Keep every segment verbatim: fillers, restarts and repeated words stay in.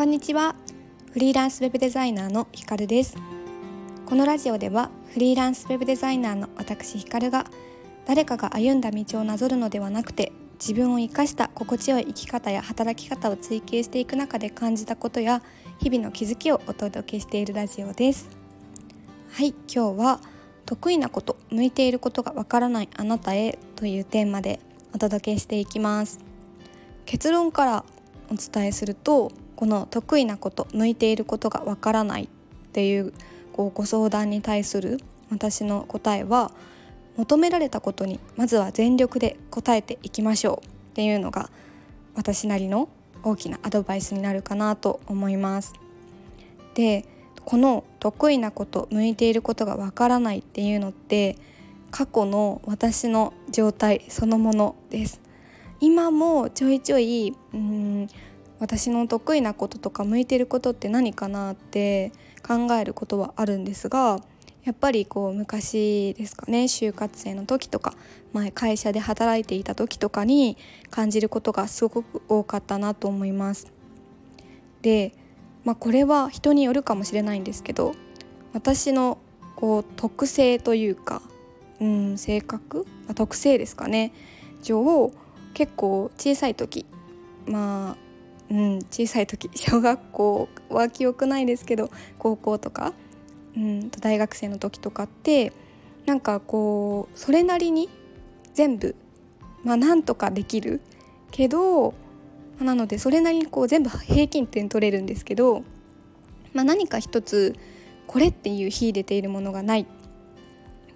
こんにちは。フリーランスウェブデザイナーのひかるです。このラジオではフリーランスウェブデザイナーの私ひかるが、誰かが歩んだ道をなぞるのではなくて、自分を生かした心地よい生き方や働き方を追求していく中で感じたことや日々の気づきをお届けしているラジオです。はい、今日は得意なこと、向いていることがわからないあなたへというテーマでお届けしていきます。結論からお伝えすると、この得意なこと、向いていることがわからないっていうこうご相談に対する私の答えは、求められたことにまずは全力で応えていきましょうっていうのが私なりの大きなアドバイスになるかなと思います。で、この得意なこと、向いていることがわからないっていうのって過去の私の状態そのものです。今もちょいちょい、うーん私の得意なこととか向いてることって何かなって考えることはあるんですが、やっぱりこう昔ですかね、就活生の時とか前会社で働いていた時とかに感じることがすごく多かったなと思います。で、まあ、これは人によるかもしれないんですけど、私のこう特性というか、うん、性格、まあ、特性ですかね上、結構小さい時まあうん、小さい時小学校は記憶ないですけど、高校とか、うん、大学生の時とかってなんかこうそれなりに全部、まあ、なんとかできるけど、なのでそれなりにこう全部平均点取れるんですけど、まあ、何か一つこれっていう秀でているものがないっ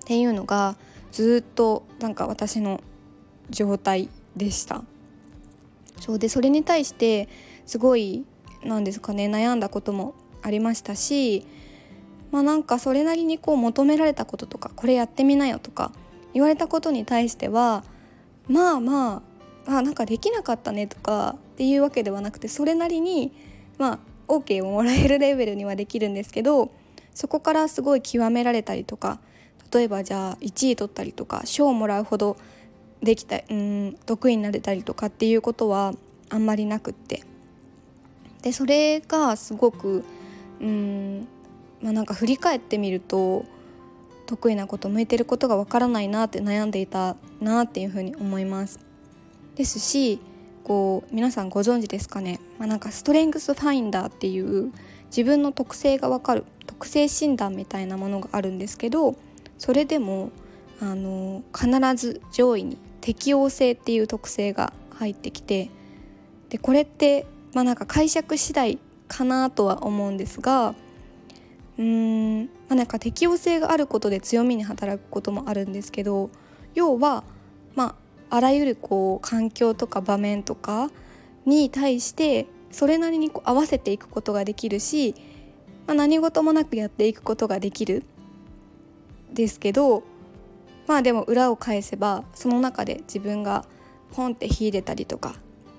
ていうのがずっとなんか私の状態でした。そうで、それに対してすごいなんですかね、悩んだこともありましたし、まあ、なんかそれなりにこう求められたこととか、これやってみなよとか言われたことに対しては、まあまあ、あなんかできなかったねとかっていうわけではなくて、それなりにまあ OK をもらえるレベルにはできるんですけど、そこからすごい極められたりとか、例えばじゃあいちい取ったりとか賞をもらうほどできた、うん、得意になれたりとかっていうことはあんまりなくって、でそれがすごく、うんまあ、なんか振り返ってみると、得意なこと向いてることがわからないなって悩んでいたなっていうふうに思います。ですし、こう皆さんご存知ですかね、まあ、なんかストレングスファインダーっていう自分の特性がわかる特性診断みたいなものがあるんですけど、それでもあの必ず上位に適応性っていう特性が入ってきて、でこれって、まあ、なんか解釈次第かなとは思うんですが、うーん、まあ、なんか適応性があることで強みに働くこともあるんですけど、要は、まあ、あらゆるこう環境とか場面とかに対してそれなりにこう合わせていくことができるし、まあ、何事もなくやっていくことができるですけど、まあでも裏を返せばその中で自分がポンって秀でたりとか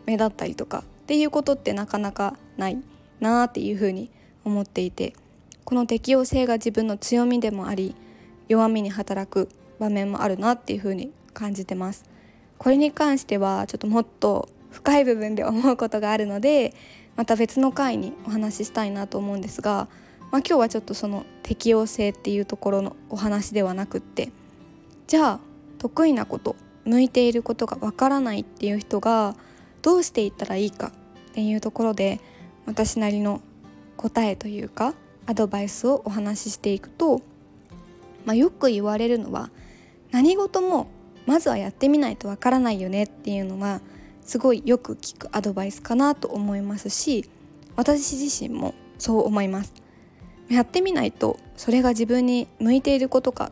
目立ったりとかっていうことってなかなかないなっていうふうに思っていて、この適応性が自分の強みでもあり、弱みに働く場面もあるなっていうふうに感じてます。これに関してはちょっともっと深い部分で思うことがあるので、また別の回にお話ししたいなと思うんですが、まあ、今日はちょっとその適応性っていうところのお話ではなくって、じゃあ得意なこと、向いていることがわからないっていう人がどうしていったらいいかっていうところで、私なりの答えというかアドバイスをお話ししていくと、まあ、よく言われるのは、何事もまずはやってみないとわからないよねっていうのがすごいよく聞くアドバイスかなと思いますし、私自身もそう思います。やってみないとそれが自分に向いていることか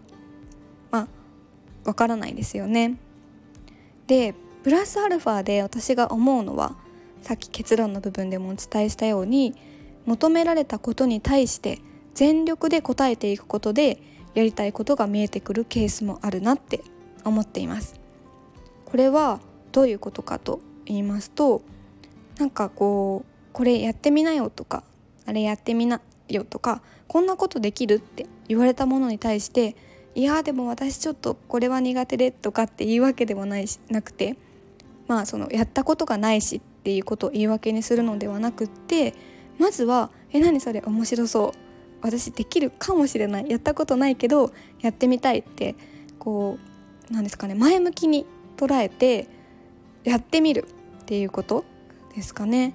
わからないですよね。で、プラスアルファで私が思うのは、さっき結論の部分でもお伝えしたように、求められたことに対して全力で応えていくことでやりたいことが見えてくるケースもあるなって思っています。これはどういうことかと言いますと、なんかこうこれやってみなよとか、あれやってみなよとか、こんなことできるって言われたものに対して、いやでも私ちょっとこれは苦手でとかって言うわけでもないしなくて、まあそのやったことがないしっていうことを言い訳にするのではなくって、まずはえ何それ面白そう、私できるかもしれない、やったことないけどやってみたいってこうなんですかね、前向きに捉えてやってみるっていうことですかね。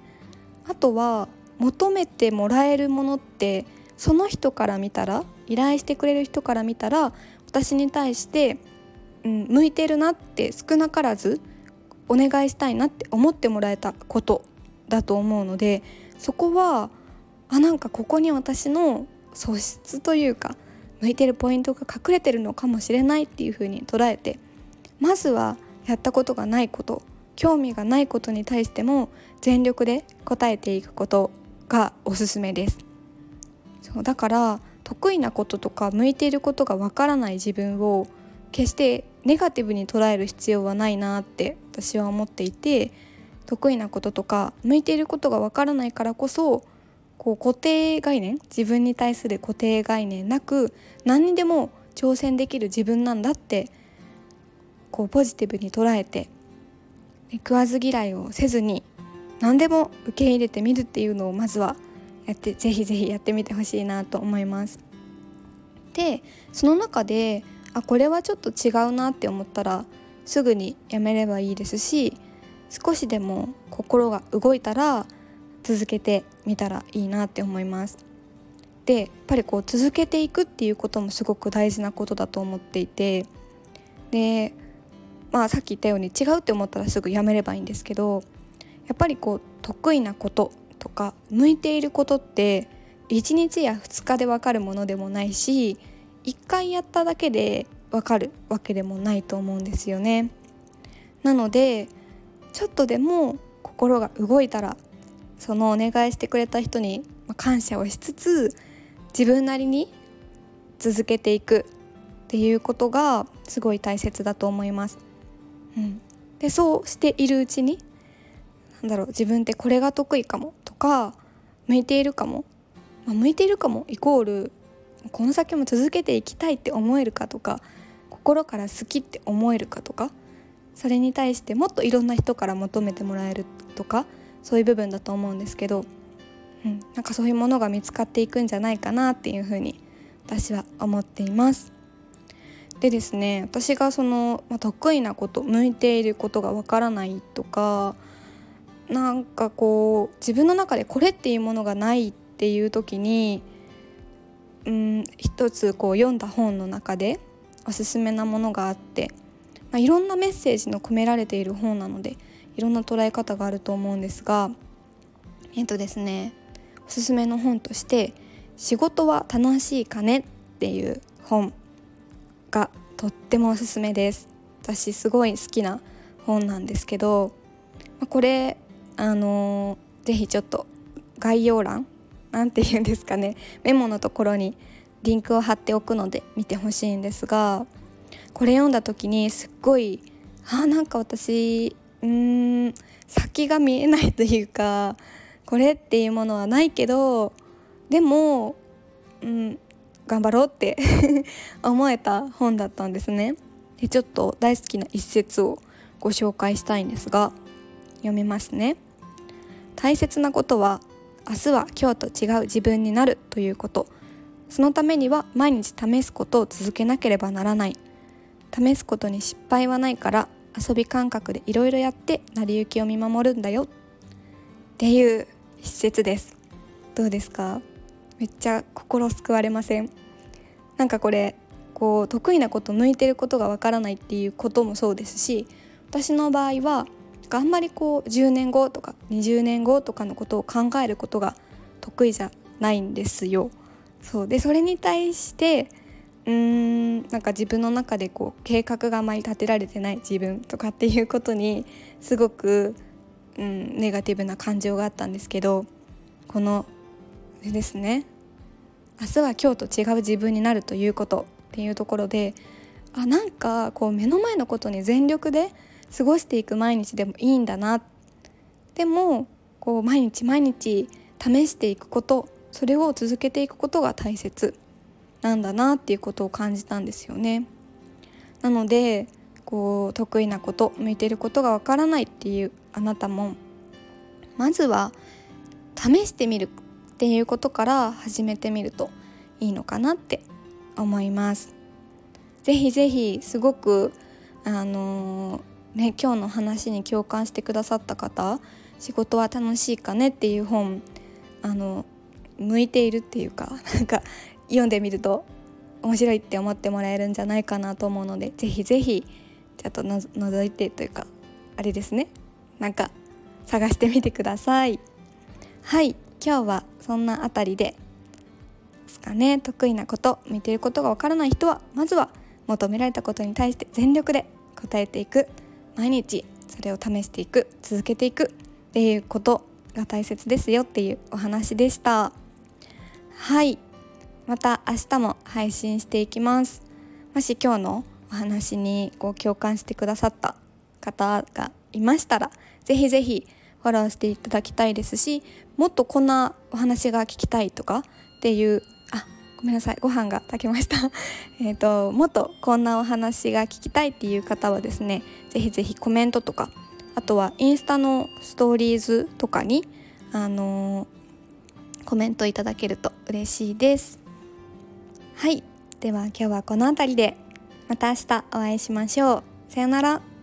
あとは求めてもらえるものってその人から見たら、依頼してくれる人から見たら私に対して、うん、向いてるなって少なからずお願いしたいなって思ってもらえたことだと思うので、そこはあなんかここに私の素質というか向いてるポイントが隠れてるのかもしれないっていう風に捉えて、まずはやったことがないこと、興味がないことに対しても全力で答えていくことがおすすめです。そうだから得意なこととか向いていることがわからない自分を決してネガティブに捉える必要はないなって私は思っていて、得意なこととか向いていることがわからないからこそこう固定概念、自分に対する固定概念なく何にでも挑戦できる自分なんだってこうポジティブに捉えて、食わず嫌いをせずに何でも受け入れてみるっていうのをまずはやってぜひぜひやってみてほしいなと思います。でその中であこれはちょっと違うなって思ったらすぐにやめればいいですし、少しでも心が動いたら続けてみたらいいなって思います。でやっぱりこう続けていくっていうこともすごく大事なことだと思っていて、でまあさっき言ったように違うって思ったらすぐやめればいいんですけど、やっぱりこう得意なこととか向いていることっていちにちやふつかで分かるものでもないし、いっかいやっただけで分かるわけでもないと思うんですよね。なのでちょっとでも心が動いたらそのお願いしてくれた人に感謝をしつつ自分なりに続けていくっていうことがすごい大切だと思います、うん、でそうしているうちになんだろう、自分ってこれが得意かもとか向いているかも、まあ、向いているかもイコールこの先も続けていきたいって思えるかとか心から好きって思えるかとか、それに対してもっといろんな人から求めてもらえるとかそういう部分だと思うんですけど、うん、なんかそういうものが見つかっていくんじゃないかなっていうふうに私は思っています。でですね、私がその、まあ、得意なこと向いていることがわからないとかなんかこう自分の中でこれっていうものがないっていう時に、うん、一つこう読んだ本の中でおすすめなものがあって、まあ、いろんなメッセージの込められている本なのでいろんな捉え方があると思うんですが、えっとですね、おすすめの本として仕事は楽しいかねっていう本がとってもおすすめです。私すごい好きな本なんですけど、これあのぜひちょっと概要欄なんて言うんですかね、メモのところにリンクを貼っておくので見てほしいんですが、これ読んだ時にすっごいあなんか私うーん先が見えないというか、これっていうものはないけどでも、うん、頑張ろうって思えた本だったんですね。でちょっと大好きな一節をご紹介したいんですが、読みますね。大切なことは明日は今日と違う自分になるということ。そのためには毎日試すことを続けなければならない。試すことに失敗はないから遊び感覚でいろいろやって成り行きを見守るんだよっていう一節です。どうですか？めっちゃ心救われません？なんかこれこう得意なこと向いてることがわからないっていうこともそうですし、私の場合はあんまりこうじゅうねんごとかにじゅうねんごとかのことを考えることが得意じゃないんですよ。そうでそれに対してうーんなんか自分の中でこう計画があまり立てられてない自分とかっていうことにすごく、うん、ネガティブな感情があったんですけど、このですね明日は今日と違う自分になるということっていうところで、あなんかこう目の前のことに全力で過ごしていく毎日でもいいんだな。でもこう毎日毎日試していくこと、それを続けていくことが大切なんだなっていうことを感じたんですよね。なのでこう得意なこと向いていることがわからないっていうあなたもまずは試してみるっっていうことから始めてみるといいのかなって思います。ぜひぜひすごくあのー、ね、今日の話に共感してくださった方、仕事は楽しいかねっていう本、あの向いているっていうか、なんか読んでみると面白いって思ってもらえるんじゃないかなと思うので、ぜひぜひちょっとの覗いてというかあれですね、なんか探してみてください。はい、今日はそんなあたりでですかね。得意なこと、見ていることがわからない人はまずは求められたことに対して全力で答えていく、毎日それを試していく、続けていくっていうことが大切ですよっていうお話でした。はい、また明日も配信していきます。もし今日のお話にこう共感してくださった方がいましたら、ぜひぜひフォローしていただきたいですし、もっとこんなお話が聞きたいとかっていう、あ、ごめんなさい、ご飯が炊けましたえともっとこんなお話が聞きたいっていう方はですね、ぜひぜひコメントとか、あとはインスタのストーリーズとかに、あのー、コメントいただけると嬉しいです。はい、では今日はこのあたりで、また明日お会いしましょう。さよなら。